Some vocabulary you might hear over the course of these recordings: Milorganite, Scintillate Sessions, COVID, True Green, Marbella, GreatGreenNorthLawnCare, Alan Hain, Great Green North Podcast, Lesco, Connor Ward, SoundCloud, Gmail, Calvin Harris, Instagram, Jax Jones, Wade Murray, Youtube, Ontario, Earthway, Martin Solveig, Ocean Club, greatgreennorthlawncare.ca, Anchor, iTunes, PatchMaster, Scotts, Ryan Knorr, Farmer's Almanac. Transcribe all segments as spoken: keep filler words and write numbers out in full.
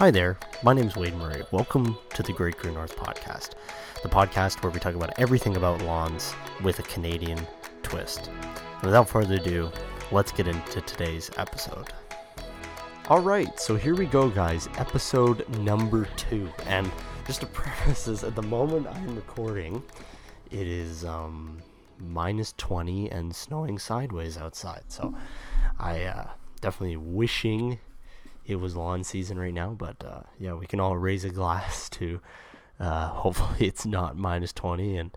Hi there, my name is Wade Murray. Welcome to the Great Green North Podcast, the podcast where we talk about everything about lawns with a Canadian twist. And without further ado, let's get into today's episode. All right, so here we go, guys. Episode number two. And just to preface this, at the moment I'm recording, it is um, minus twenty and snowing sideways outside. So I uh, definitely wishing it was lawn season right now, but uh, yeah, we can all raise a glass to uh, hopefully it's not minus twenty and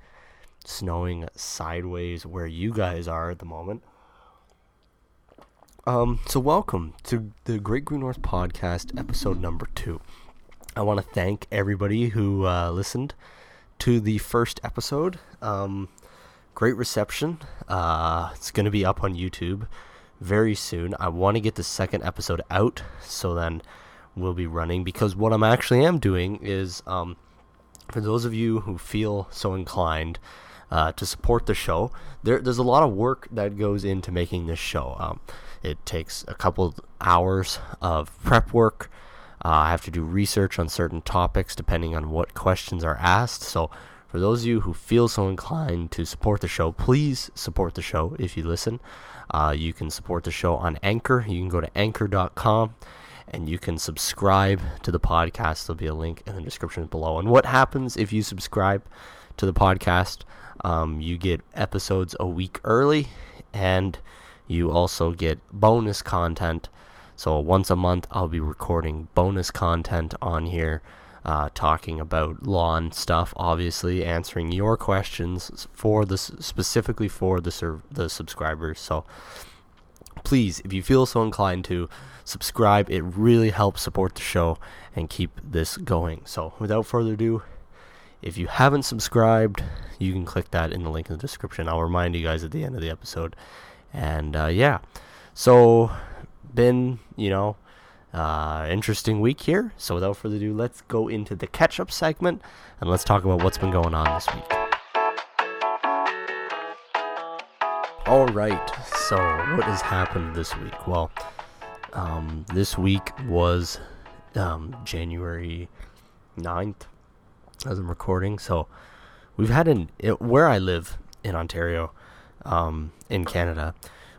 snowing sideways where you guys are at the moment. Um, so welcome to the Great Green North Podcast, episode number two. I want to thank everybody who uh, listened to the first episode. Um, great reception. Uh, it's going to be up on YouTube very soon. I want to get the second episode out, so then we'll be running, because what I'm actually am doing is, um, for those of you who feel so inclined uh, to support the show, there, there's a lot of work that goes into making this show. Um, it takes a couple hours of prep work. Uh, I have to do research on certain topics depending on what questions are asked. So for those of you who feel so inclined to support the show, please support the show if you listen. Uh, you can support the show on Anchor. You can go to anchor dot com and you can subscribe to the podcast. There'll be a link in the description below. And what happens if you subscribe to the podcast? Um, you get episodes a week early, and you also get bonus content. So once a month, I'll be recording bonus content on here. Uh, talking about lawn stuff, obviously answering your questions for the specifically for the sur- the subscribers. So please, if you feel so inclined to subscribe, it really helps support the show and keep this going. So without further ado, if you haven't subscribed, you can click that in the link in the description. I'll remind you guys at the end of the episode. And uh, yeah, so been you know. Uh, interesting week here. So without further ado, let's go into the catch-up segment and let's talk about what's been going on this week. All right. So what has happened this week? Well, um, this week was um, January ninth as I'm recording. So we've had an it, where I live in Ontario, um, in Canada,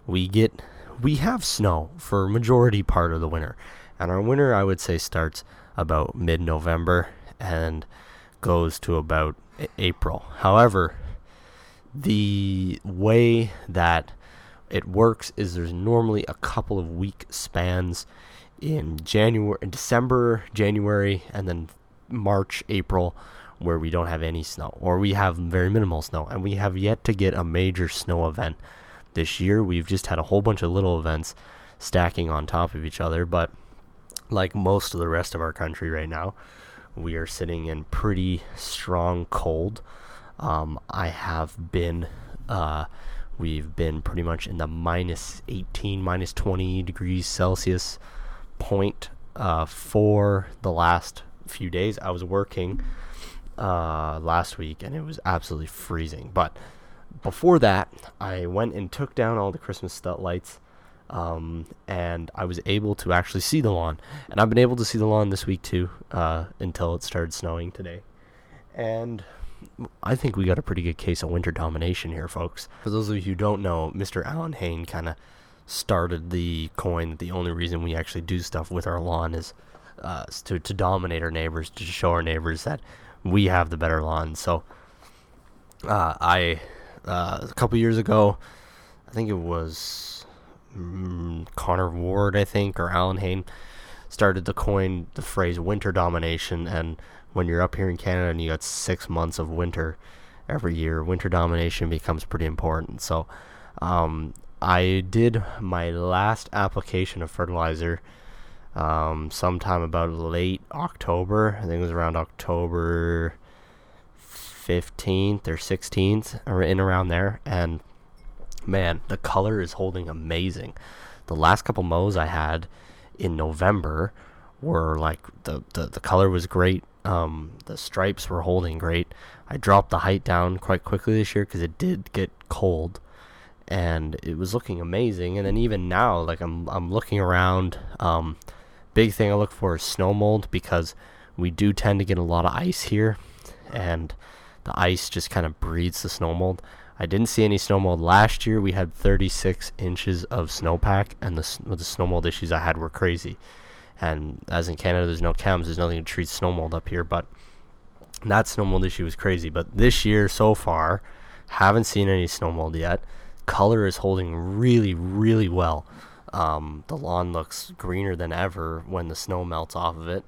we get we have snow for majority part of the winter. And our winter, I would say, starts about mid-November and goes to about April. However, the way that it works is there's normally a couple of week spans in January, December, January, and then March, April, where we don't have any snow, or we have very minimal snow. And we have yet to get a major snow event this year. We've just had a whole bunch of little events stacking on top of each other, but like most of the rest of our country right now, we are sitting in pretty strong cold. Um, I have been, uh, we've been pretty much in the minus eighteen, minus twenty degrees Celsius point uh, for the last few days. I was working uh, last week and it was absolutely freezing, but before that, I went and took down all the Christmas lights, um, and I was able to actually see the lawn. And I've been able to see the lawn this week too, uh, until it started snowing today. And I think we got a pretty good case of winter domination here, folks. For those of you who don't know, Mister Alan Hain kind of started the coin that the only reason we actually do stuff with our lawn is uh, to, to dominate our neighbors, to show our neighbors that we have the better lawn. So uh, I... Uh, a couple years ago, I think it was mm, Connor Ward, I think, or Alan Hain, started to coin the phrase winter domination. And when you're up here in Canada and you got six months of winter every year, winter domination becomes pretty important. So um, I did my last application of fertilizer um, sometime about late October. I think it was around October fifteenth or sixteenth, or in around there, and man, the color is holding amazing. The last couple mows I had in November were like, the, the, the color was great, um, the stripes were holding great. I dropped the height down quite quickly this year because it did get cold, and it was looking amazing. And then even now, like I'm I'm looking around um, big thing I look for is snow mold, because we do tend to get a lot of ice here, and the ice just kind of breeds the snow mold. I didn't see any snow mold last year. We had thirty-six inches of snowpack, and the, the snow mold issues I had were crazy. And as in Canada, there's no chems, there's nothing to treat snow mold up here, but that snow mold issue was crazy. But this year so far, haven't seen any snow mold yet. Color is holding really, really well. Um, the lawn looks greener than ever when the snow melts off of it.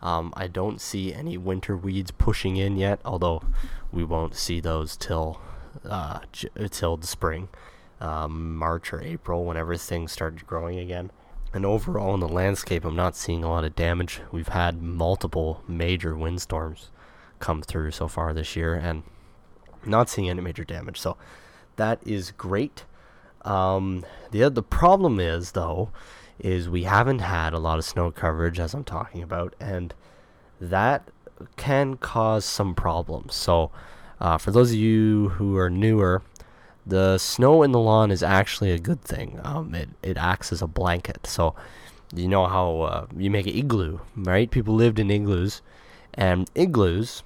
Um, I don't see any winter weeds pushing in yet, although we won't see those till uh, j- till the spring, um, March or April, whenever things start growing again. And overall in the landscape, I'm not seeing a lot of damage. We've had multiple major windstorms come through so far this year, and not seeing any major damage, so that is great. Um, the the problem is, though, is we haven't had a lot of snow coverage, as I'm talking about, and that can cause some problems. So uh, for those of you who are newer, the snow in the lawn is actually a good thing. Um, it, it acts as a blanket. So you know how uh, you make an igloo, right? People lived in igloos, and igloos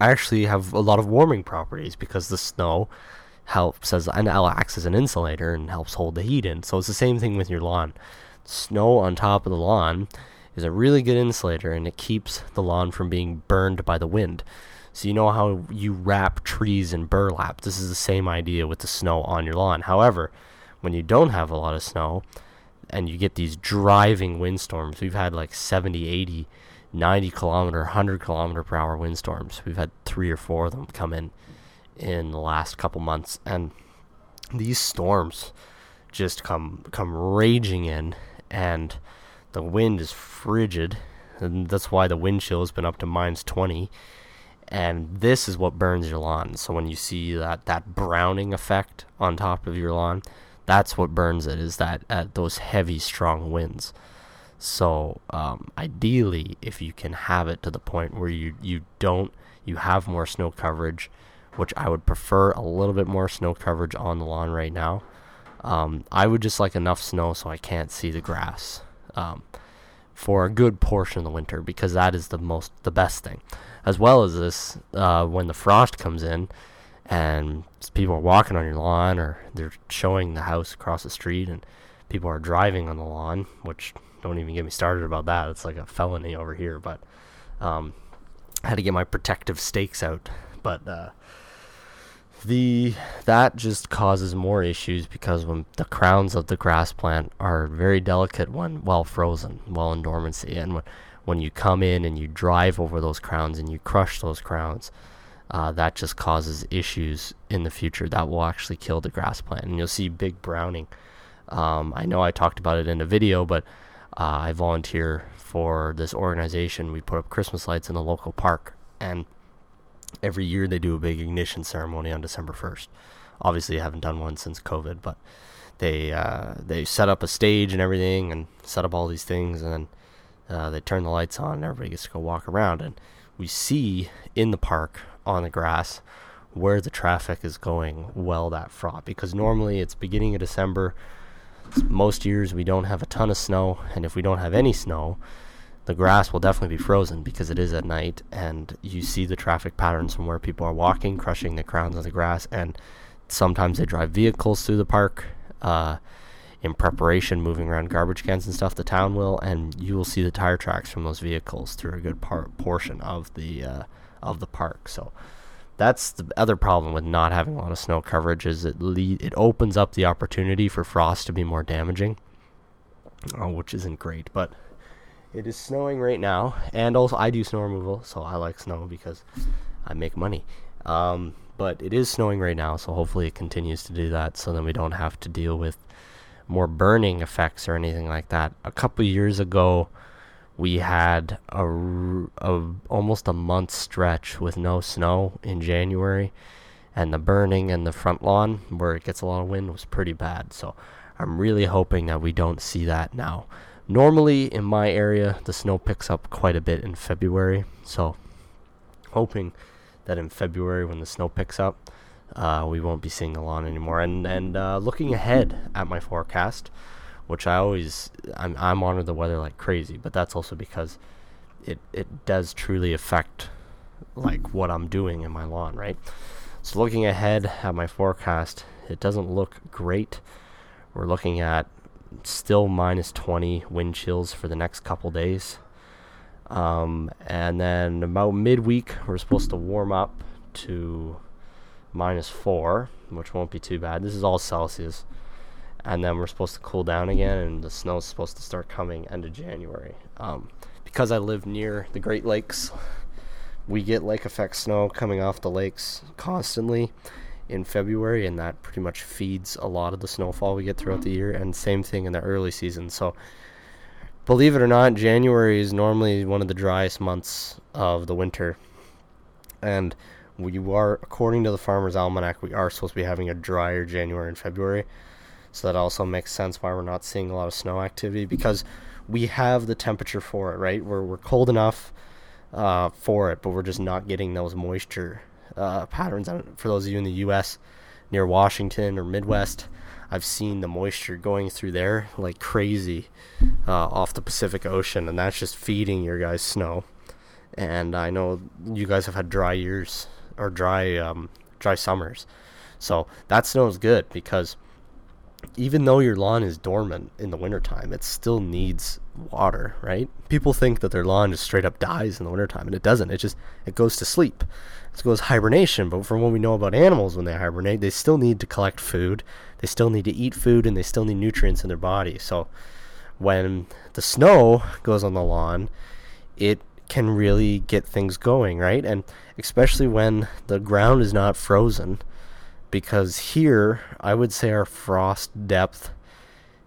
actually have a lot of warming properties because the snow helps as and acts as an insulator and helps hold the heat in. So it's the same thing with your lawn. Snow on top of the lawn is a really good insulator, and it keeps the lawn from being burned by the wind. So you know how you wrap trees in burlap. This is the same idea with the snow on your lawn. However, when you don't have a lot of snow and you get these driving windstorms, we've had like seventy, eighty, ninety kilometer, one hundred kilometer per hour windstorms. We've had three or four of them come in in the last couple months, and these storms just come come raging in, and the wind is frigid, and that's why the wind chill has been up to minus twenty, and this is what burns your lawn. So when you see that that browning effect on top of your lawn, that's what burns it, is that uh, those heavy, strong winds. So um, ideally, if you can have it to the point where you, you don't, you have more snow coverage, which I would prefer a little bit more snow coverage on the lawn right now. Um, I would just like enough snow so I can't see the grass um, for a good portion of the winter, because that is the most, the best thing. As well as this, uh, when the frost comes in and people are walking on your lawn, or they're showing the house across the street and people are driving on the lawn, which... don't even get me started about that. It's like a felony over here. But um, I had to get my protective stakes out. But uh, the that just causes more issues, because when the crowns of the grass plant are very delicate when well frozen, well in dormancy, and when when you come in and you drive over those crowns and you crush those crowns, uh, that just causes issues in the future that will actually kill the grass plant, and you'll see big browning. Um, I know I talked about it in a video, but Uh, I volunteer for this organization. We put up Christmas lights in a local park, and every year they do a big ignition ceremony on December first. Obviously, I haven't done one since COVID, but they uh, they set up a stage and everything, and set up all these things, and then uh, they turn the lights on, and everybody gets to go walk around. And we see in the park on the grass where the traffic is going well that fraught, because normally it's beginning of December. Most years we don't have a ton of snow, and if we don't have any snow, the grass will definitely be frozen, because it is at night, and you see the traffic patterns from where people are walking, crushing the crowns of the grass, and sometimes they drive vehicles through the park uh, in preparation, moving around garbage cans and stuff. The town will, and you will see the tire tracks from those vehicles through a good par- portion of the uh, of the park. So that's the other problem with not having a lot of snow coverage, is it lead, it opens up the opportunity for frost to be more damaging, oh, which isn't great. But it is snowing right now, and also I do snow removal, so I like snow because I make money. Um, but it is snowing right now, so hopefully it continues to do that, so then we don't have to deal with more burning effects or anything like that. A couple years ago, we had a, a almost a month stretch with no snow in January, and the burning in the front lawn where it gets a lot of wind was pretty bad. So I'm really hoping that we don't see that now. Normally in my area, the snow picks up quite a bit in February. So hoping that in February, when the snow picks up, uh, we won't be seeing the lawn anymore. And, and uh, looking ahead at my forecast, which I always, I'm, I'm under the weather like crazy, but that's also because it, it does truly affect like what I'm doing in my lawn, right? So looking ahead at my forecast, it doesn't look great. We're looking at still minus twenty wind chills for the next couple days. Um, and then about midweek, we're supposed to warm up to minus four, which won't be too bad. This is all Celsius. And then we're supposed to cool down again, and the snow's supposed to start coming end of January. Um, because I live near the Great Lakes, we get lake effect snow coming off the lakes constantly in February, and that pretty much feeds a lot of the snowfall we get throughout the year, and same thing in the early season. So believe it or not, January is normally one of the driest months of the winter, and we are, according to the Farmer's Almanac, we are supposed to be having a drier January and February, so that also makes sense why we're not seeing a lot of snow activity, because we have the temperature for it, right? We're, we're cold enough uh, for it, but we're just not getting those moisture Uh, patterns. For those of you in the U S near Washington or Midwest, I've seen the moisture going through there like crazy uh, off the Pacific Ocean, and that's just feeding your guys snow. And I know you guys have had dry years or dry um, dry summers, so that snow is good, because even though your lawn is dormant in the wintertime, it still needs water, right? People think that their lawn just straight up dies in the wintertime, and it doesn't. It just, it goes to sleep. It goes hibernation. But from what we know about animals, when they hibernate, they still need to collect food. They still need to eat food, and they still need nutrients in their body. So when the snow goes on the lawn, it can really get things going, right? And especially when the ground is not frozen. Because here, I would say our frost depth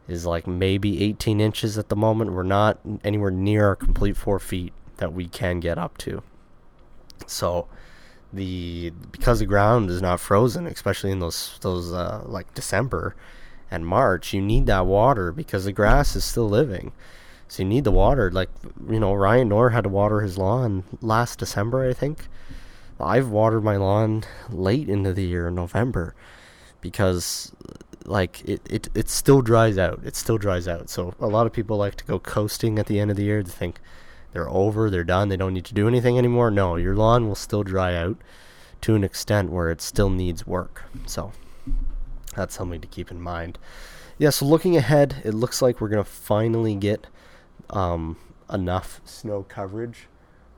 is like maybe eighteen inches at the moment. We're not anywhere near our complete four feet that we can get up to. So, the because the ground is not frozen, especially in those those uh, like December and March, you need that water because the grass is still living. So you need the water. Like, you know, Ryan Knorr had to water his lawn last December, I think. I've watered my lawn late into the year in November because like it, it, it still dries out. It still dries out. So a lot of people like to go coasting at the end of the year to think they're over, they're done, they don't need to do anything anymore. No, your lawn will still dry out to an extent where it still needs work. So that's something to keep in mind. Yeah, so looking ahead, it looks like we're going to finally get um, enough snow coverage.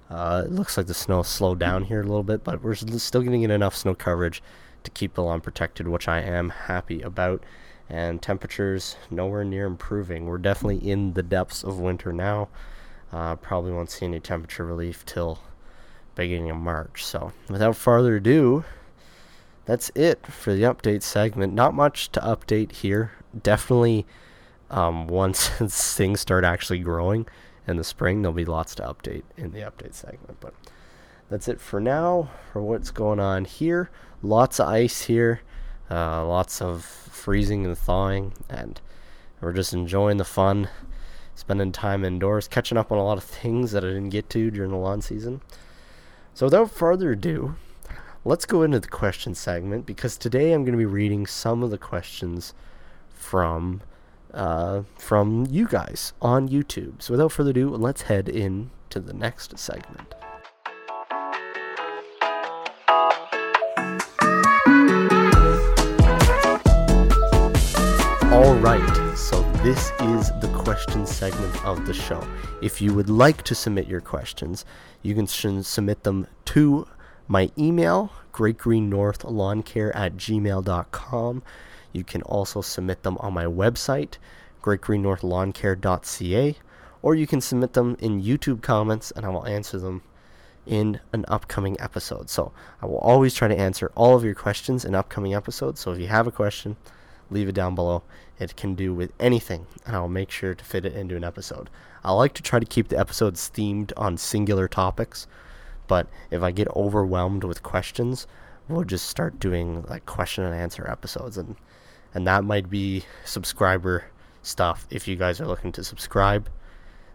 Uh, it looks like the snow slowed down here a little bit, but we're still going to get enough snow coverage to keep the lawn protected, which I am happy about. And temperatures nowhere near improving. We're definitely in the depths of winter now. Uh, probably won't see any temperature relief till beginning of March. So without further ado, that's it for the update segment. Not much to update here. Definitely um, once things start actually growing, in the spring, there'll be lots to update in the update segment. But that's it for now for what's going on here. Lots of ice here, uh, lots of freezing and thawing, and we're just enjoying the fun, spending time indoors, catching up on a lot of things that I didn't get to during the lawn season. So without further ado, let's go into the question segment, because today I'm going to be reading some of the questions from Uh, from you guys on YouTube. So without further ado, let's head in to the next segment. All right, so this is the question segment of the show. If you would like to submit your questions, you can sh- submit them to my email, great green north lawn care at gmail dot com. You can also submit them on my website, great green north lawn care dot c a, or you can submit them in YouTube comments, and I will answer them in an upcoming episode. So I will always try to answer all of your questions in upcoming episodes. So if you have a question, leave it down below. It can do with anything, and I'll make sure to fit it into an episode. I like to try to keep the episodes themed on singular topics, but if I get overwhelmed with questions, we'll just start doing like question and answer episodes, and And that might be subscriber stuff. If you guys are looking to subscribe,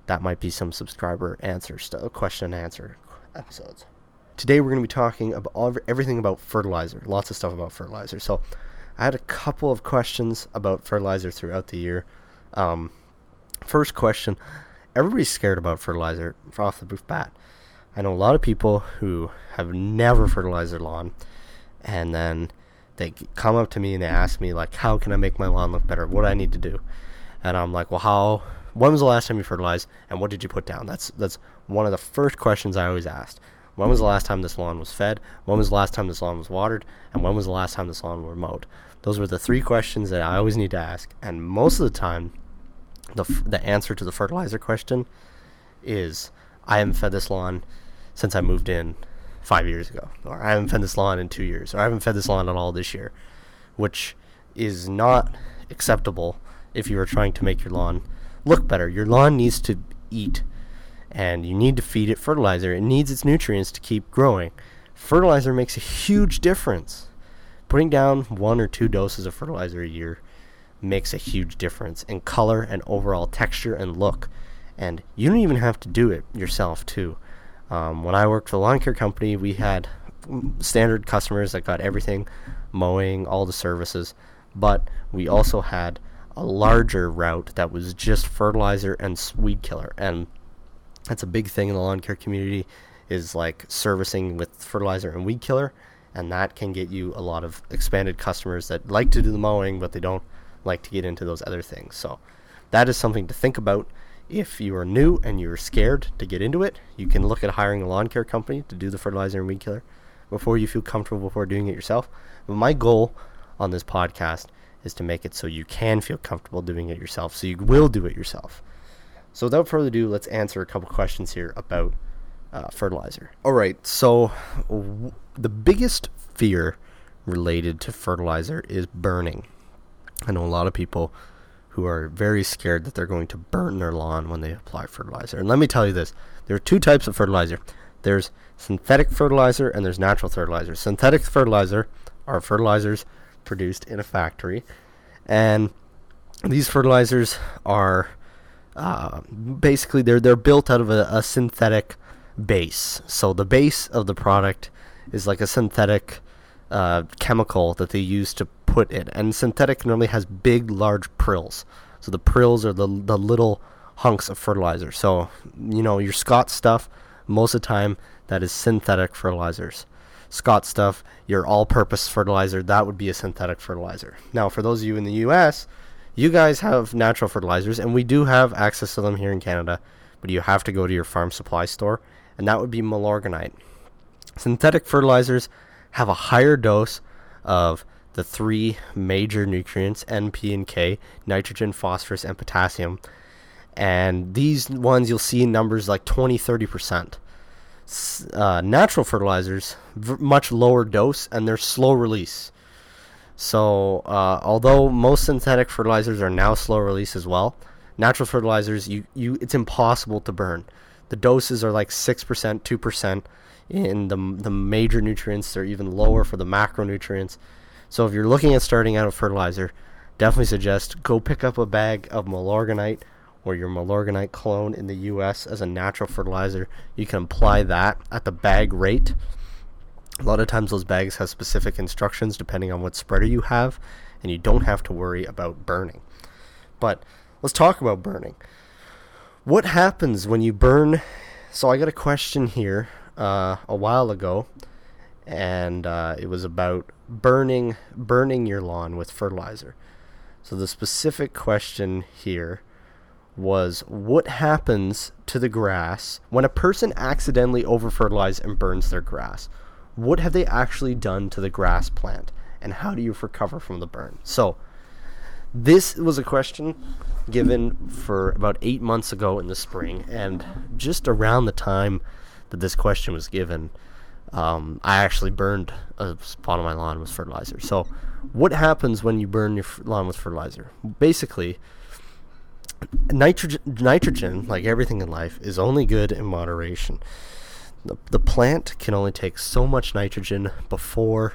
that might be some subscriber answer stuff, question and answer episodes. Today we're going to be talking about all, everything about fertilizer, lots of stuff about fertilizer. So I had a couple of questions about fertilizer throughout the year. Um, first question, everybody's scared about fertilizer off the bat. I know a lot of people who have never fertilized their lawn, and then they come up to me and they ask me, like, how can I make my lawn look better? What do I need to do? And I'm like, well, how, when was the last time you fertilized, and what did you put down? That's that's one of the first questions I always asked. When was the last time this lawn was fed? When was the last time this lawn was watered? And when was the last time this lawn was mowed? Those were the three questions that I always need to ask. And most of the time, the the answer to the fertilizer question is, I haven't fed this lawn since I moved in five years ago, or I haven't fed this lawn in two years, or I haven't fed this lawn at all this year, which is not acceptable if you are trying to make your lawn look better. Your lawn needs to eat, and you need to feed it fertilizer. It needs its nutrients to keep growing. Fertilizer makes a huge difference. Putting down one or two doses of fertilizer a year makes a huge difference in color and overall texture and look. And you don't even have to do it yourself, too. Um, when I worked for the lawn care company, we had standard customers that got everything, mowing, all the services. But we also had a larger route that was just fertilizer and weed killer. And that's a big thing in the lawn care community, is like servicing with fertilizer and weed killer, and that can get you a lot of expanded customers that like to do the mowing, but they don't like to get into those other things. So that is something to think about. If you are new and you're scared to get into it, you can look at hiring a lawn care company to do the fertilizer and weed killer before you feel comfortable before doing it yourself. But my goal on this podcast is to make it so you can feel comfortable doing it yourself, so you will do it yourself. So without further ado, let's answer a couple questions here about uh, fertilizer. All right, so w- the biggest fear related to fertilizer is burning. I know a lot of people who are very scared that they're going to burn their lawn when they apply fertilizer. And let me tell you this, there are two types of fertilizer. There's synthetic fertilizer and there's natural fertilizer. Synthetic fertilizer are fertilizers produced in a factory, and these fertilizers are uh, basically they're they're built out of a, a synthetic base. So the base of the product is like a synthetic uh, chemical that they use to put in, and synthetic normally has big, large prills. So the prills are the the little hunks of fertilizer. So you know your Scotts stuff, most of the time that is synthetic fertilizers. Scotts stuff, your all-purpose fertilizer, that would be a synthetic fertilizer. Now, for those of you in the U S, you guys have natural fertilizers, and we do have access to them here in Canada, but you have to go to your farm supply store, and that would be Milorganite. Synthetic fertilizers have a higher dose of the three major nutrients, N, P, and K, nitrogen, phosphorus, and potassium, and these ones you'll see in numbers like twenty to thirty percent. Uh, natural fertilizers, v- much lower dose, and they're slow release. So uh, although most synthetic fertilizers are now slow release as well, natural fertilizers, you, you it's impossible to burn. The doses are like six percent, two percent in the, the major nutrients. They're even lower for the macronutrients. So if you're looking at starting out with fertilizer, definitely suggest go pick up a bag of Milorganite or your Milorganite clone in the U S as a natural fertilizer. You can apply that at the bag rate. A lot of times those bags have specific instructions depending on what spreader you have, and you don't have to worry about burning. But let's talk about burning. What happens when you burn? So I got a question here uh, a while ago, and uh, it was about burning, burning your lawn with fertilizer. So the specific question here was, what happens to the grass when a person accidentally over-fertilizes and burns their grass? What have they actually done to the grass plant, and how do you recover from the burn? So this was a question given for about eight months ago in the spring, and just around the time that this question was given, um, I actually burned a spot on my lawn with fertilizer. So what happens when you burn your lawn with fertilizer? Basically, Nitrogen, nitrogen, like everything in life, is only good in moderation. The, the plant can only take so much nitrogen before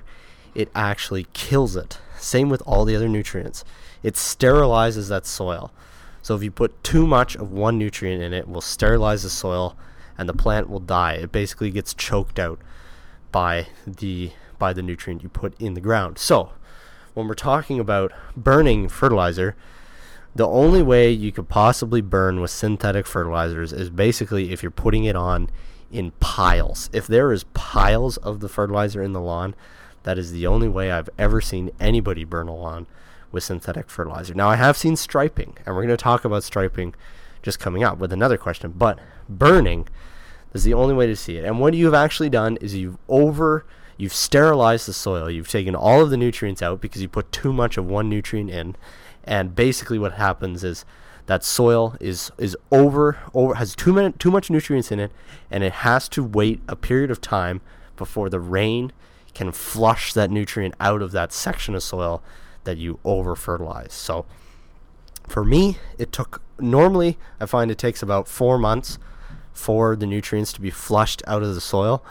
it actually kills it. Same with all the other nutrients. It sterilizes that soil. So if you put too much of one nutrient in, it will sterilize the soil, and the plant will die. It basically gets choked out by the by the nutrient you put in the ground. So when we're talking about burning fertilizer, The only way you could possibly burn with synthetic fertilizers is basically if you're putting it on in piles. If there is piles of the fertilizer in the lawn, that is the only way I've ever seen anybody burn a lawn with synthetic fertilizer. Now, I have seen striping, and we're going to talk about striping just coming up with another question, but burning is the only way to see it. And what you've actually done is you've over, you've sterilized the soil. You've taken all of the nutrients out because you put too much of one nutrient in. And basically what happens is that soil is is over, over has too many, too much nutrients in it, and it has to wait a period of time before the rain can flush that nutrient out of that section of soil that you over-fertilize. So for me, it took, normally I find it takes about four months for the nutrients to be flushed out of the soil,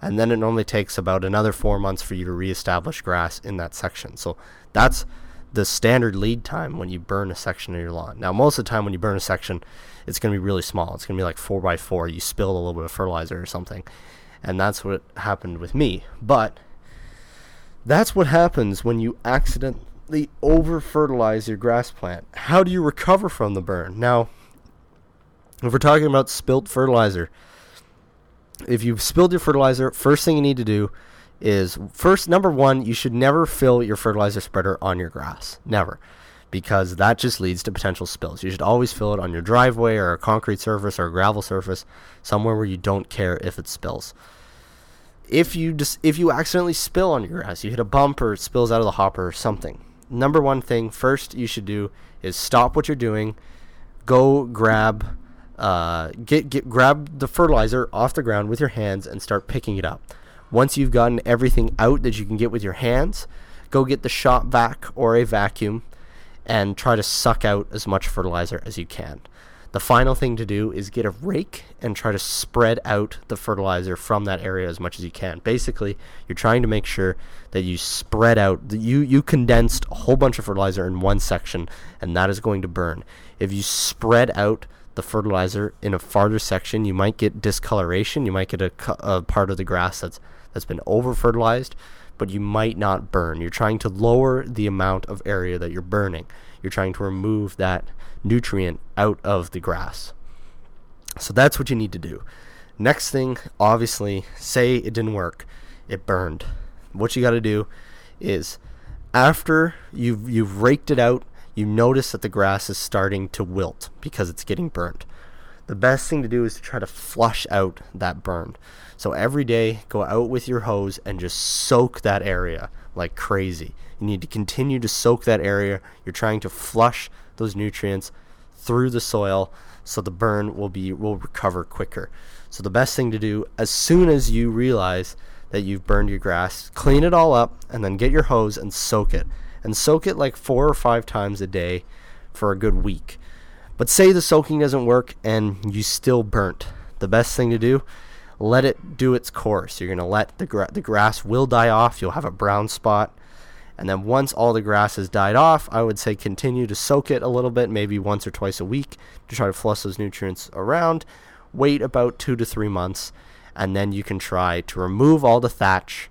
and then it normally takes about another four months for you to reestablish grass in that section. So that's the standard lead time when you burn a section of your lawn. Now, most of the time when you burn a section, it's going to be really small. It's going to be like four by four. You spilled a little bit of fertilizer or something. And that's what happened with me. But that's what happens when you accidentally over-fertilize your grass plant. How do you recover from the burn? Now, if we're talking about spilt fertilizer, if you've spilled your fertilizer, first thing you need to do is first, number one, you should never fill your fertilizer spreader on your grass. Never. Because that just leads to potential spills. You should always fill it on your driveway or a concrete surface or a gravel surface, somewhere where you don't care if it spills. If you just, if you accidentally spill on your grass, you hit a bump or it spills out of the hopper or something, number one thing first you should do is stop what you're doing, go grab uh, get, get grab the fertilizer off the ground with your hands and start picking it up. Once you've gotten everything out that you can get with your hands, go get the shop vac or a vacuum and try to suck out as much fertilizer as you can. The final thing to do is get a rake and try to spread out the fertilizer from that area as much as you can. Basically, you're trying to make sure that you spread out, that you, you condensed a whole bunch of fertilizer in one section, and that is going to burn. If you spread out the fertilizer in a farther section, you might get discoloration, you might get a, a part of the grass that's that's been over-fertilized, but you might not burn. You're trying to lower the amount of area that you're burning. You're trying to remove that nutrient out of the grass. So that's what you need to do. Next thing, obviously, say it didn't work. It burned. What you got to do is after you've, you've raked it out, you notice that the grass is starting to wilt because it's getting burnt. The best thing to do is to try to flush out that burn. So every day, go out with your hose and just soak that area like crazy. You need to continue to soak that area. You're trying to flush those nutrients through the soil so the burn will be will recover quicker. So the best thing to do, as soon as you realize that you've burned your grass, clean it all up and then get your hose and soak it. And soak it like four or five times a day for a good week. But say the soaking doesn't work and you still burnt. The best thing to do, let it do its course. You're going to let the, gra- the grass will die off. You'll have a brown spot. And then once all the grass has died off, I would say continue to soak it a little bit, maybe once or twice a week to try to flush those nutrients around. Wait about two to three months, and then you can try to remove all the thatch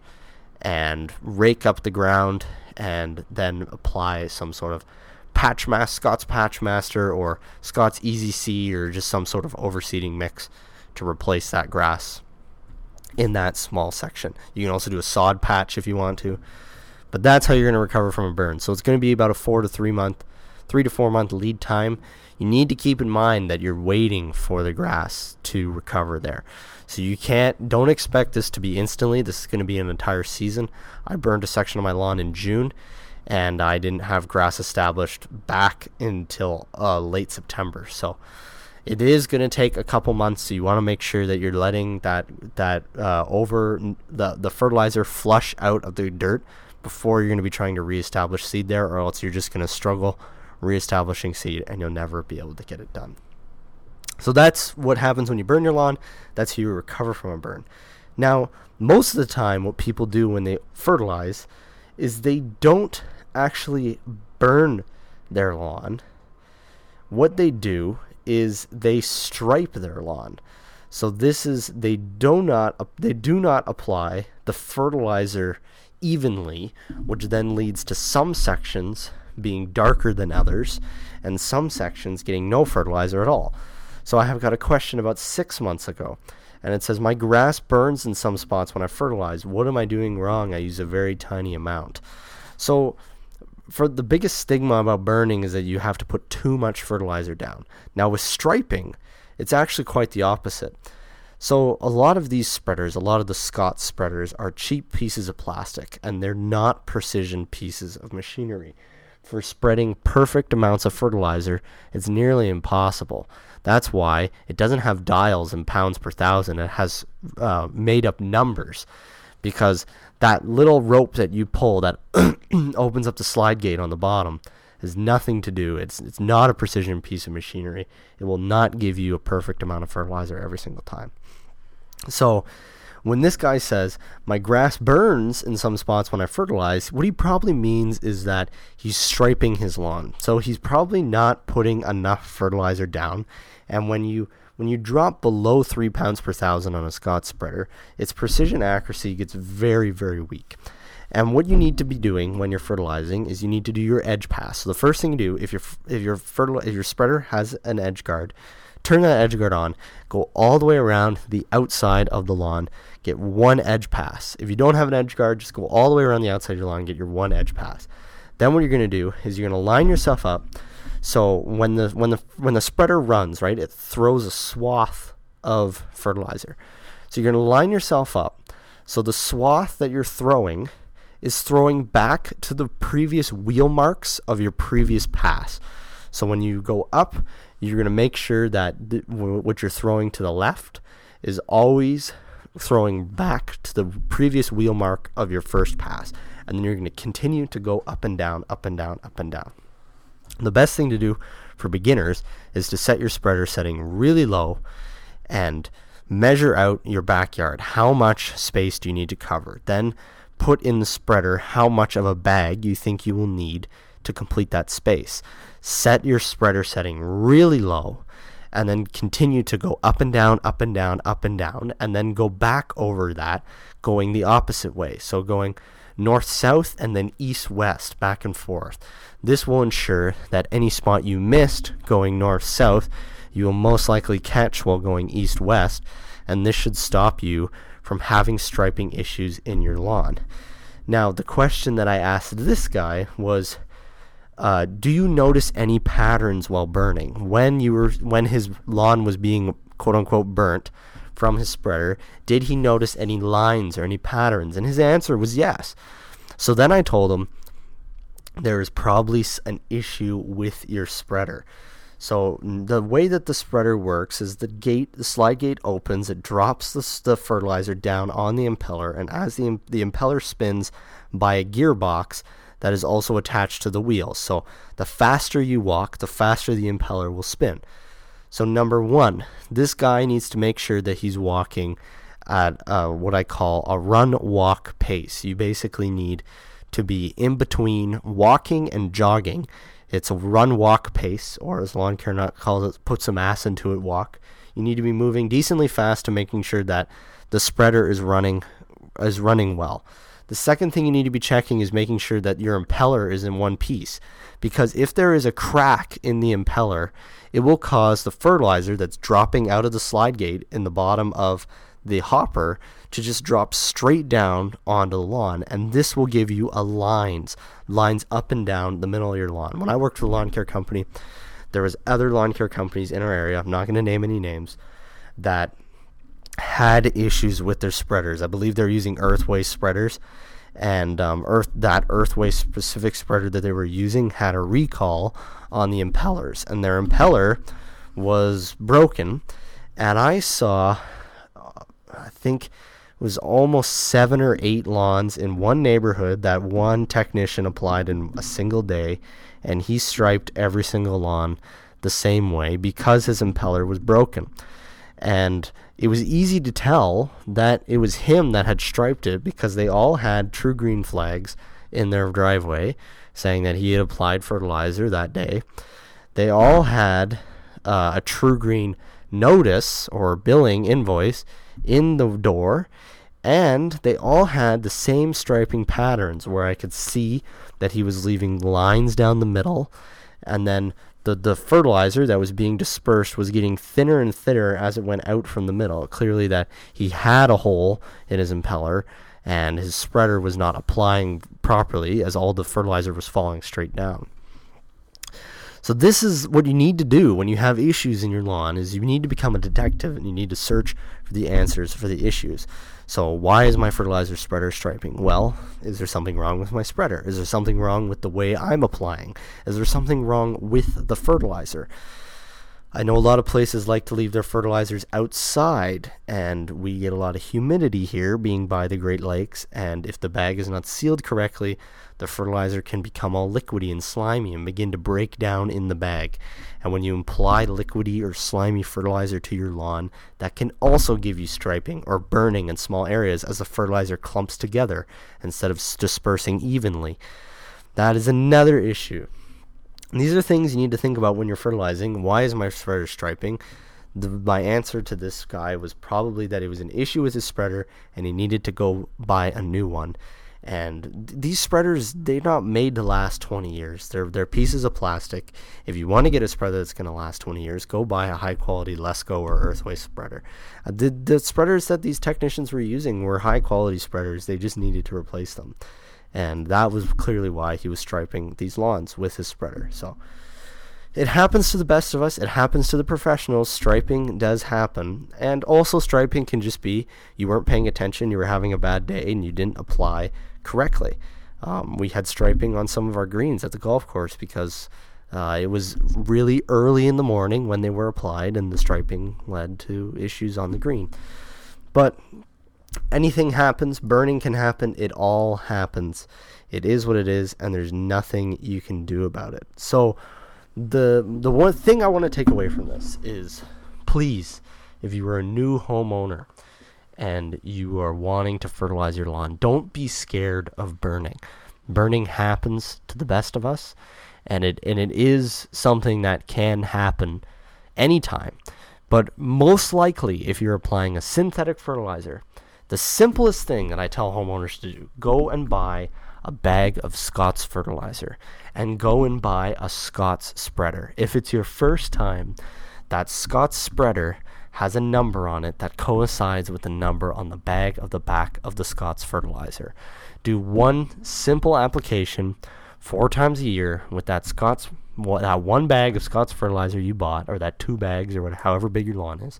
and rake up the ground and then apply some sort of PatchMaster, Scotts PatchMaster or Scotts Easy C, or just some sort of overseeding mix to replace that grass in that small section. You can also do a sod patch if you want to, but that's how you're going to recover from a burn. So it's going to be about a four to three month, three to four month lead time. You need to keep in mind that you're waiting for the grass to recover there. So you can't, don't expect this to be instantly. This is going to be an entire season. I burned a section of my lawn in June, and I didn't have grass established back until uh, late September. So it is going to take a couple months. So you want to make sure that you're letting that that uh, over the, the fertilizer flush out of the dirt before you're going to be trying to reestablish seed there, or else you're just going to struggle reestablishing seed and you'll never be able to get it done. So that's what happens when you burn your lawn. That's how you recover from a burn. Now, most of the time what people do when they fertilize is they don't actually burn their lawn. What they do is they stripe their lawn. So this is they do not they do not apply the fertilizer evenly, which then leads to some sections being darker than others, and some sections getting no fertilizer at all. So I have got a question about six months ago, and it says, my grass burns in some spots when I fertilize. What am I doing wrong? I use a very tiny amount. So for the biggest stigma about burning is that you have to put too much fertilizer down. Now with striping, it's actually quite the opposite. So a lot of these spreaders, a lot of the Scotts spreaders, are cheap pieces of plastic, and they're not precision pieces of machinery. For spreading perfect amounts of fertilizer, it's nearly impossible. That's why it doesn't have dials in pounds per thousand. It has uh, made up numbers, because that little rope that you pull that opens up the slide gate on the bottom has nothing to do. It's it's not a precision piece of machinery. It will not give you a perfect amount of fertilizer every single time. So when this guy says, my grass burns in some spots when I fertilize, what he probably means is that he's striping his lawn. So he's probably not putting enough fertilizer down. And when you when you drop below three pounds per thousand on a Scotts spreader, its precision accuracy gets very, very weak. And what you need to be doing when you're fertilizing is you need to do your edge pass. So the first thing you do, if your if your fertil- if your spreader has an edge guard, turn that edge guard on, go all the way around the outside of the lawn, get one edge pass. If you don't have an edge guard, just go all the way around the outside of your lawn, get your one edge pass. Then what you're going to do is you're going to line yourself up. So when the when the when the spreader runs, right, it throws a swath of fertilizer. So you're going to line yourself up. So the swath that you're throwing is throwing back to the previous wheel marks of your previous pass. So when you go up, you're going to make sure that th- w- what you're throwing to the left is always throwing back to the previous wheel mark of your first pass. And then you're going to continue to go up and down, up and down, up and down. The best thing to do for beginners is to set your spreader setting really low and measure out your backyard. How much space do you need to cover? Then put in the spreader how much of a bag you think you will need to complete that space. Set your spreader setting really low and then continue to go up and down, up and down, up and down, and then go back over that going the opposite way. So going north-south and then east-west, back and forth. This will ensure that any spot you missed going north-south, you will most likely catch while going east-west, and this should stop you from having striping issues in your lawn. Now, the question that I asked this guy was, uh, do you notice any patterns while burning? When you were, when his lawn was being quote-unquote burnt from his spreader, did he notice any lines or any patterns? And his answer was yes. So then I told him there is probably an issue with your spreader. So the way that the spreader works is the gate, the slide gate opens, it drops the, the fertilizer down on the impeller, and as the, the impeller spins by a gearbox that is also attached to the wheel. So the faster you walk, the faster the impeller will spin. So number one, this guy needs to make sure that he's walking at uh, what I call a run-walk pace. You basically need to be in between walking and jogging. It's a run-walk pace, or as Lawn Care Nut calls it, put some ass into it walk. You need to be moving decently fast to making sure that the spreader is running is running well. The second thing you need to be checking is making sure that your impeller is in one piece, because if there is a crack in the impeller, it will cause the fertilizer that's dropping out of the slide gate in the bottom of the hopper to just drop straight down onto the lawn, and this will give you a lines lines up and down the middle of your lawn. When I worked for the lawn care company, there was other lawn care companies in our area, I'm not going to name any names, that had issues with their spreaders. I believe they're using Earthway spreaders, and um, earth that Earthway specific spreader that they were using had a recall on the impellers, and their impeller was broken, and I saw I think it was almost seven or eight lawns in one neighborhood that one technician applied in a single day, and he striped every single lawn the same way because his impeller was broken. And it was easy to tell that it was him that had striped it, because they all had True Green flags in their driveway saying that he had applied fertilizer that day. They all had uh, a True Green notice or billing invoice in the door, And they all had the same striping patterns where I could see that he was leaving lines down the middle, and then the, the fertilizer that was being dispersed was getting thinner and thinner as it went out from the middle. Clearly that he had a hole in his impeller, and his spreader was not applying properly as all the fertilizer was falling straight down. So this is what you need to do when you have issues in your lawn, is you need to become a detective and you need to search for the answers for the issues. So why is my fertilizer spreader striping? Well, is there something wrong with my spreader? Is there something wrong with the way I'm applying? Is there something wrong with the fertilizer? I know a lot of places like to leave their fertilizers outside, and we get a lot of humidity here being by the Great Lakes, and if the bag is not sealed correctly, the fertilizer can become all liquidy and slimy and begin to break down in the bag. And when you apply liquidy or slimy fertilizer to your lawn, that can also give you striping or burning in small areas as the fertilizer clumps together instead of dispersing evenly. That is another issue. These are things you need to think about when you're fertilizing. Why is my spreader striping? The, my answer to this guy was probably that it was an issue with his spreader and he needed to go buy a new one. And th- these spreaders, they're not made to last twenty years. They're, they're pieces of plastic. If you want to get a spreader that's going to last twenty years, go buy a high-quality Lesco or Earthway spreader. Uh, the, the spreaders that these technicians were using were high-quality spreaders. They just needed to replace them. And that was clearly why he was striping these lawns with his spreader. So it happens to the best of us. It happens to the professionals. Striping does happen. And also striping can just be you weren't paying attention, you were having a bad day, and you didn't apply correctly. Um, we had striping on some of our greens at the golf course because uh, it was really early in the morning when they were applied, and the striping led to issues on the green. But anything happens, burning can happen, it all happens. It is what it is, and there's nothing you can do about it. So the the one thing I want to take away from this is, please, if you are a new homeowner and you are wanting to fertilize your lawn, don't be scared of burning. Burning happens to the best of us, and it and it is something that can happen anytime. But most likely, if you're applying a synthetic fertilizer, the simplest thing that I tell homeowners to do, go and buy a bag of Scotts fertilizer and go and buy a Scotts spreader. If it's your first time, that Scotts spreader has a number on it that coincides with the number on the bag of the back of the Scotts fertilizer. Do one simple application four times a year with that Scotts, that one bag of Scotts fertilizer you bought, or that two bags, or whatever, however big your lawn is,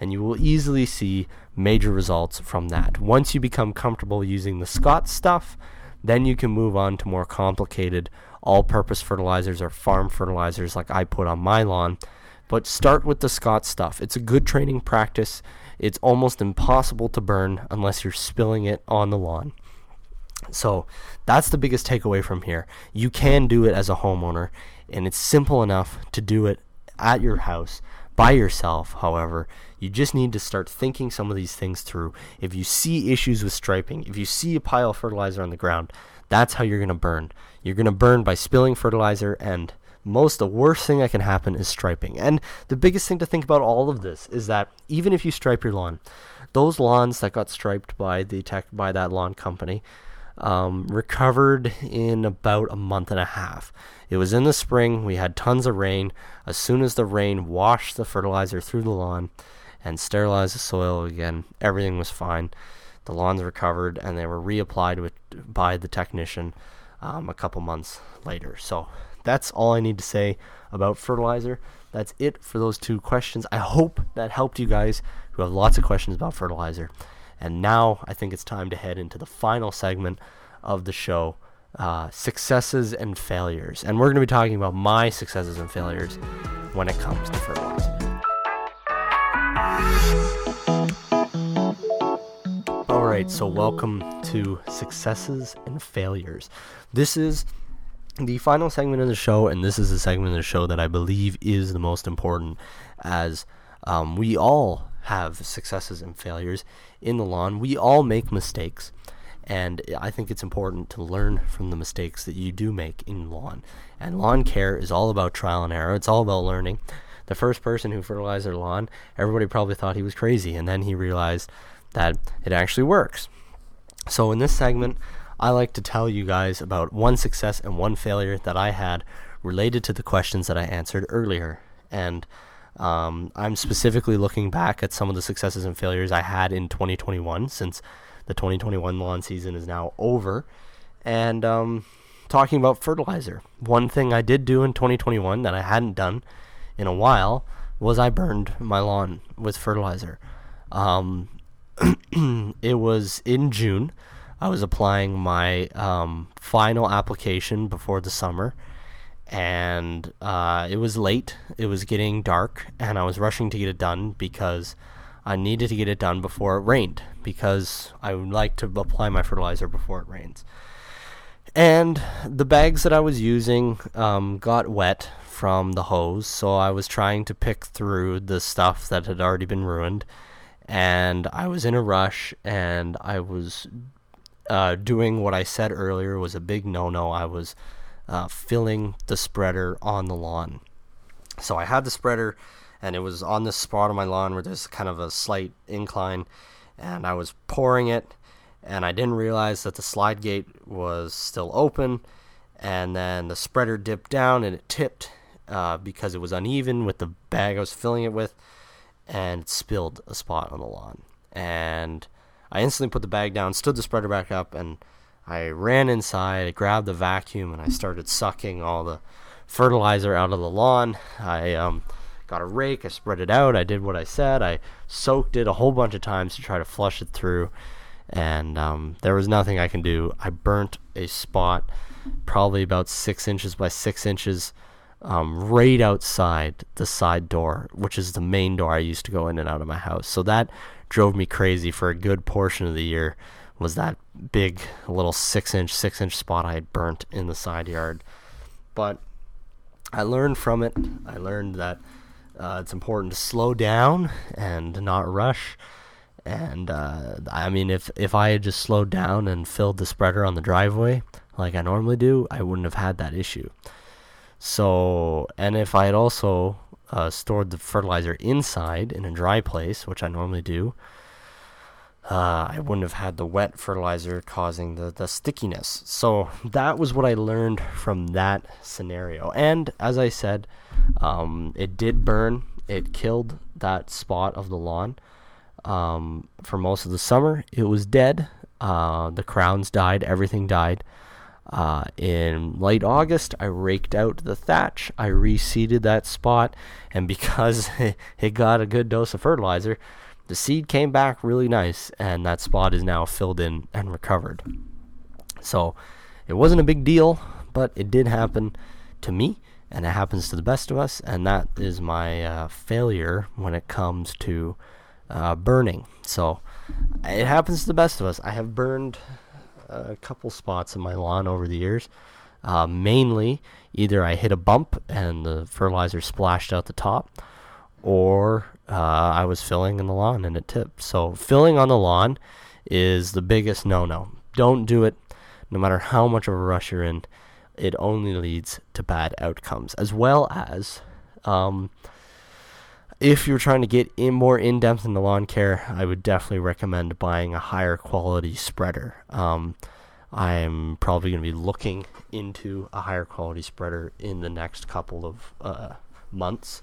and you will easily see major results from that. Once you become comfortable using the Scotts stuff, then you can move on to more complicated all-purpose fertilizers or farm fertilizers like I put on my lawn. But start with the Scotts stuff. It's a good training practice. It's almost impossible to burn unless you're spilling it on the lawn. So that's the biggest takeaway from here. You can do it as a homeowner, and it's simple enough to do it at your house by yourself. However, you just need to start thinking some of these things through. If you see issues with striping, if you see a pile of fertilizer on the ground, that's how you're going to burn. You're going to burn by spilling fertilizer, and most the worst thing that can happen is striping. And the biggest thing to think about all of this is that even if you stripe your lawn, those lawns that got striped by the tech by that lawn company um, recovered in about a month and a half. It was in the spring. We had tons of rain. As soon as the rain washed the fertilizer through the lawn and sterilized the soil again, everything was fine. The lawns recovered, and they were reapplied with by the technician um, a couple months later. So that's all I need to say about fertilizer. That's it for those two questions. I hope that helped you guys who have lots of questions about fertilizer. And now I think it's time to head into the final segment of the show, uh, successes and failures. And we're going to be talking about my successes and failures when it comes to fertilizer. All right, so welcome to Successes and Failures. This is the final segment of the show, and this is the segment of the show that I believe is the most important, as um, we all have successes and failures in the lawn. We all make mistakes, and I think it's important to learn from the mistakes that you do make in lawn. And lawn care is all about trial and error. It's all about learning. The first person who fertilized their lawn, everybody probably thought he was crazy, and then he realized that it actually works. So in this segment, I like to tell you guys about one success and one failure that I had related to the questions that I answered earlier. And um, I'm specifically looking back at some of the successes and failures I had in twenty twenty-one, since the twenty twenty-one lawn season is now over. And um, talking about fertilizer, one thing I did do in twenty twenty-one that I hadn't done in a while was I burned my lawn with fertilizer. Um, it was in June. I was applying my um, final application before the summer, and uh, it was late. It was getting dark, and I was rushing to get it done because I needed to get it done before it rained, because I would like to apply my fertilizer before it rains. And the bags that I was using um, got wet from the hose, so I was trying to pick through the stuff that had already been ruined, and I was in a rush, and I was uh, doing what I said earlier was a big no-no. I was uh, filling the spreader on the lawn. So I had the spreader, and it was on this spot on my lawn where there's kind of a slight incline, and I was pouring it, and I didn't realize that the slide gate was still open, and then the spreader dipped down and it tipped uh, because it was uneven with the bag I was filling it with, and it spilled a spot on the lawn. And I instantly put the bag down, stood the spreader back up, and I ran inside, I grabbed the vacuum, and I started sucking all the fertilizer out of the lawn. I um, got a rake, I spread it out, I did what I said, I soaked it a whole bunch of times to try to flush it through. And um, there was nothing I can do. I burnt a spot probably about six inches by six inches um, right outside the side door, which is the main door I used to go in and out of my house. So that drove me crazy for a good portion of the year, was that big little six-inch, six-inch spot I had burnt in the side yard. But I learned from it. I learned that uh, it's important to slow down and not rush. And, uh, I mean, if, if I had just slowed down and filled the spreader on the driveway like I normally do, I wouldn't have had that issue. So, and if I had also uh, stored the fertilizer inside in a dry place, which I normally do, uh, I wouldn't have had the wet fertilizer causing the, the stickiness. So that was what I learned from that scenario. And as I said, um, it did burn. It killed that spot of the lawn. Um, for most of the summer, it was dead. Uh, the crowns died. Everything died. Uh, in late August, I raked out the thatch. I reseeded that spot, and because it got a good dose of fertilizer, the seed came back really nice, and that spot is now filled in and recovered. So it wasn't a big deal, but it did happen to me, and it happens to the best of us, and that is my uh, failure when it comes to Uh, burning. So it happens to the best of us. I have burned a couple spots in my lawn over the years. Uh, mainly, either I hit a bump and the fertilizer splashed out the top, or uh, I was filling in the lawn and it tipped. So filling on the lawn is the biggest no-no. Don't do it, no matter how much of a rush you're in. It only leads to bad outcomes, as well as um, if you're trying to get in more in-depth into lawn care, I would definitely recommend buying a higher quality spreader. Um, I'm probably going to be looking into a higher quality spreader in the next couple of uh, months,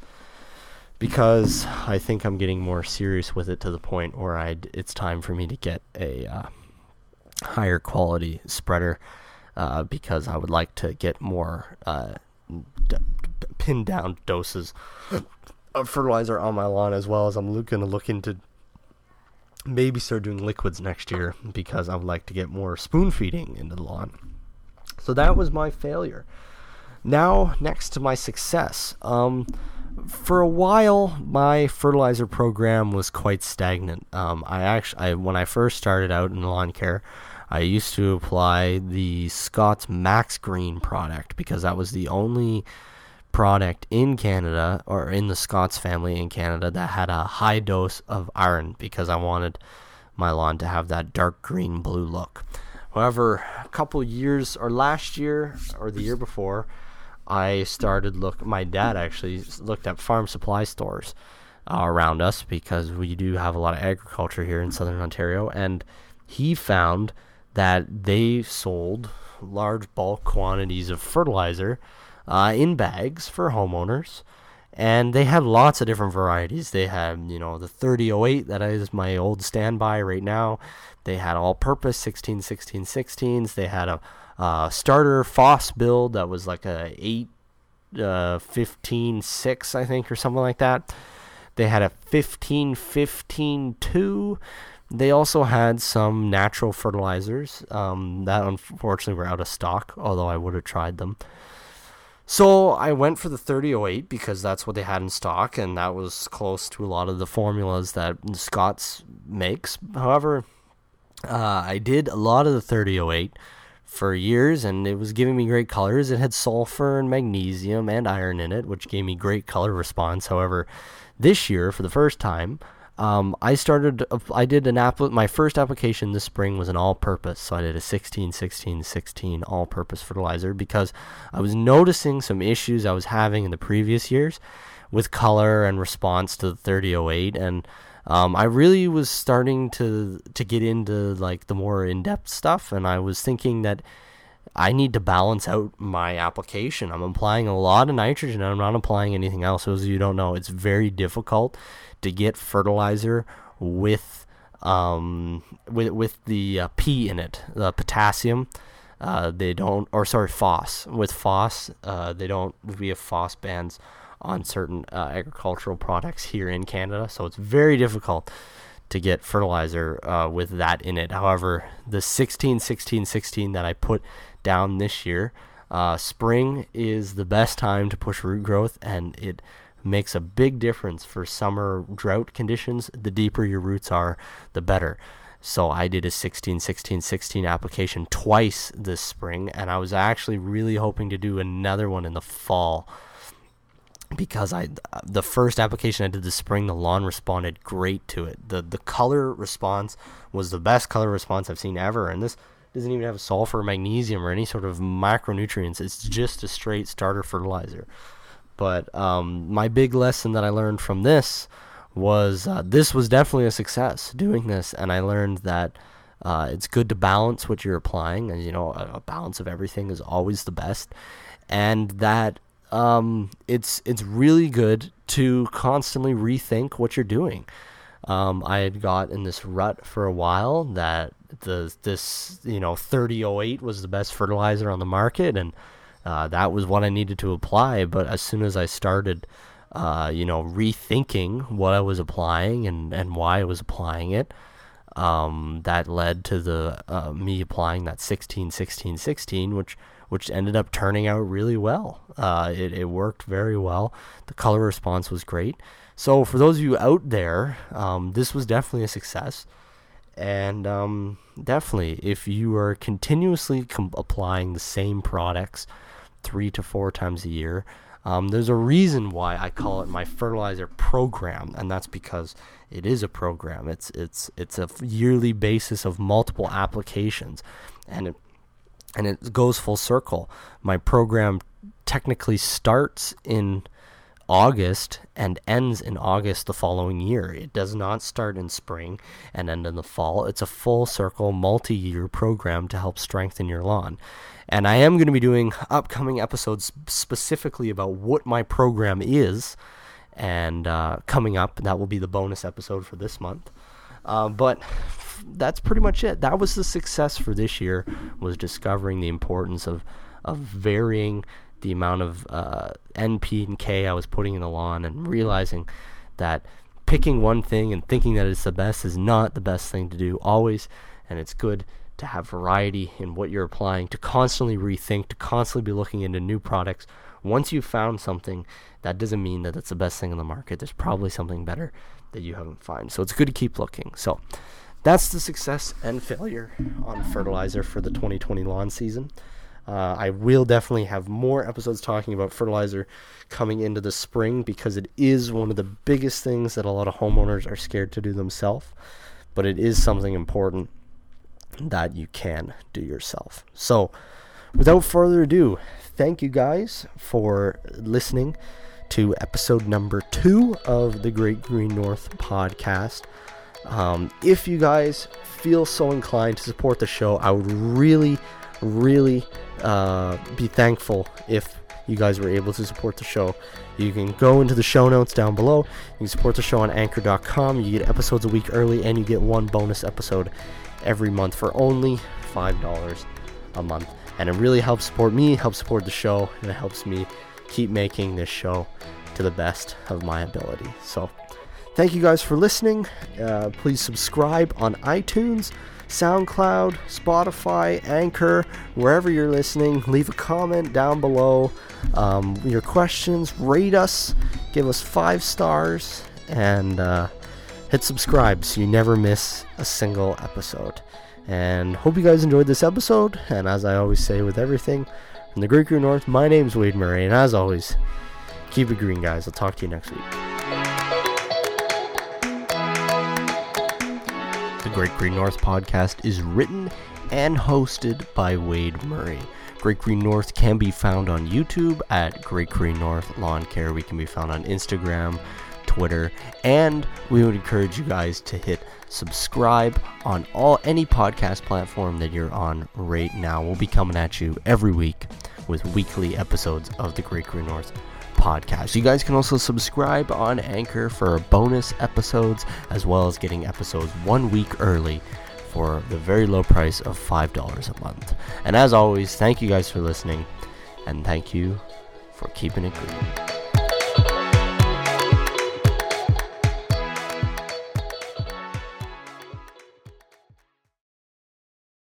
because I think I'm getting more serious with it to the point where I'd, it's time for me to get a uh, higher quality spreader uh, because I would like to get more uh, d- d- pinned down doses of fertilizer on my lawn, as well as I'm going to look into maybe start doing liquids next year, because I would like to get more spoon feeding into the lawn. So that was my failure. Now, next to my success. Um, for a while, my fertilizer program was quite stagnant. Um, I actually, I, when I first started out in lawn care, I used to apply the Scotts Max Green product, because that was the only product in Canada, or in the Scotts family in Canada, that had a high dose of iron, because I wanted my lawn to have that dark green blue look. However, a couple years, or last year or the year before, I started look my dad actually looked at farm supply stores uh, around us, because we do have a lot of agriculture here in southern Ontario, and he found that they sold large bulk quantities of fertilizer uh, in bags for homeowners, and they had lots of different varieties. They had, you know, the thirty oh eight, that is my old standby right now. They had all-purpose sixteen sixteen sixteens. They had a uh, starter F O S build that was like a eight fifteen six, I think, or something like that. They had a fifteen fifteen two. They also had some natural fertilizers um, that unfortunately were out of stock, although I would have tried them. So I went for the thirty oh eight because that's what they had in stock, and that was close to a lot of the formulas that Scotts makes. However, uh, I did a lot of the thirty oh eight for years, and it was giving me great colors. It had sulfur and magnesium and iron in it, which gave me great color response. However, this year, for the first time, Um, I started, I did an app, my first application this spring was an all-purpose, so I did a sixteen sixteen sixteen all-purpose fertilizer because I was noticing some issues I was having in the previous years with color and response to the thirty oh eight, and um, I really was starting to, to get into like the more in-depth stuff, and I was thinking that I need to balance out my application. I'm applying a lot of nitrogen and I'm not applying anything else. So as you don't know, it's very difficult to get fertilizer with um with with the uh, P in it, the potassium. Uh, they don't, or sorry, F O S. With F O S, uh, they don't. We have F O S bans on certain uh, agricultural products here in Canada, so it's very difficult to get fertilizer uh, with that in it. However, the sixteen sixteen sixteen that I put down this year, uh, spring is the best time to push root growth, and it makes a big difference for summer drought conditions. The deeper your roots are, the better. So I did a sixteen sixteen sixteen application twice this spring, and I was actually really hoping to do another one in the fall, because I, the first application I did this spring, the lawn responded great to it. The the color response was the best color response I've seen ever, and this doesn't even have sulfur, magnesium, or any sort of micronutrients. It's just a straight starter fertilizer. But um, my big lesson that I learned from this was uh, this was definitely a success doing this, and I learned that uh, it's good to balance what you're applying, and you know, a, a balance of everything is always the best, and that um, it's it's really good to constantly rethink what you're doing. Um, I had got in this rut for a while that the this you know thirty oh eight was the best fertilizer on the market, and Uh, that was what I needed to apply, but as soon as I started, uh, you know, rethinking what I was applying and, and why I was applying it, um, that led to the uh, me applying that sixteen sixteen sixteen, which which ended up turning out really well. Uh, it, it worked very well. The color response was great. So for those of you out there, um, this was definitely a success. And um, definitely, if you are continuously com- applying the same products three to four times a year, um, there's a reason why I call it my fertilizer program, and that's because it is a program. It's it's it's a yearly basis of multiple applications, and it and it goes full circle. My program technically starts in August and ends in August the following year. It does not start in spring and end in the fall. It's a full circle multi-year program to help strengthen your lawn. And I am going to be doing upcoming episodes specifically about what my program is, and uh, coming up, that will be the bonus episode for this month. Uh, but that's pretty much it. That was the success for this year, was discovering the importance of, of varying the amount of uh, N, P, and K I was putting in the lawn, and realizing that picking one thing and thinking that it's the best is not the best thing to do always, and it's good to have variety in what you're applying, to constantly rethink, to constantly be looking into new products. Once you've found something, that doesn't mean that it's the best thing in the market. There's probably something better that you haven't found, so it's good to keep looking. So that's the success and failure on fertilizer for the twenty twenty lawn season. Uh, I will definitely have more episodes talking about fertilizer coming into the spring, because it is one of the biggest things that a lot of homeowners are scared to do themselves, but it is something important that you can do yourself. So without further ado, thank you guys for listening to episode number two of the Great Green North podcast. Um, if you guys feel so inclined to support the show, I would really, really uh, be thankful if you guys were able to support the show. You can go into the show notes down below. You can support the show on anchor dot com. You get episodes a week early, and you get one bonus episode every month for only five dollars a month. And it really helps support me, helps support the show, and it helps me keep making this show to the best of my ability. So thank you guys for listening. Uh, please subscribe on iTunes, SoundCloud, Spotify, Anchor, wherever you're listening. Leave a comment down below, um, your questions, rate us, give us five stars, and uh, hit subscribe so you never miss a single episode. And hope you guys enjoyed this episode. And as I always say with everything from the Great Green North, my name's Wade Murray, and as always, keep it green, guys. I'll talk to you next week. The Great Green North podcast is written and hosted by Wade Murray. Great Green North can be found on YouTube at Great Green North Lawn Care. We can be found on Instagram, Twitter, and we would encourage you guys to hit subscribe on all any podcast platform that you're on right now. We'll be coming at you every week with weekly episodes of the Great Green North podcast. You guys can also subscribe on Anchor for bonus episodes, as well as getting episodes one week early for the very low price of five dollars a month. And as always, thank you guys for listening, and thank you for keeping it green.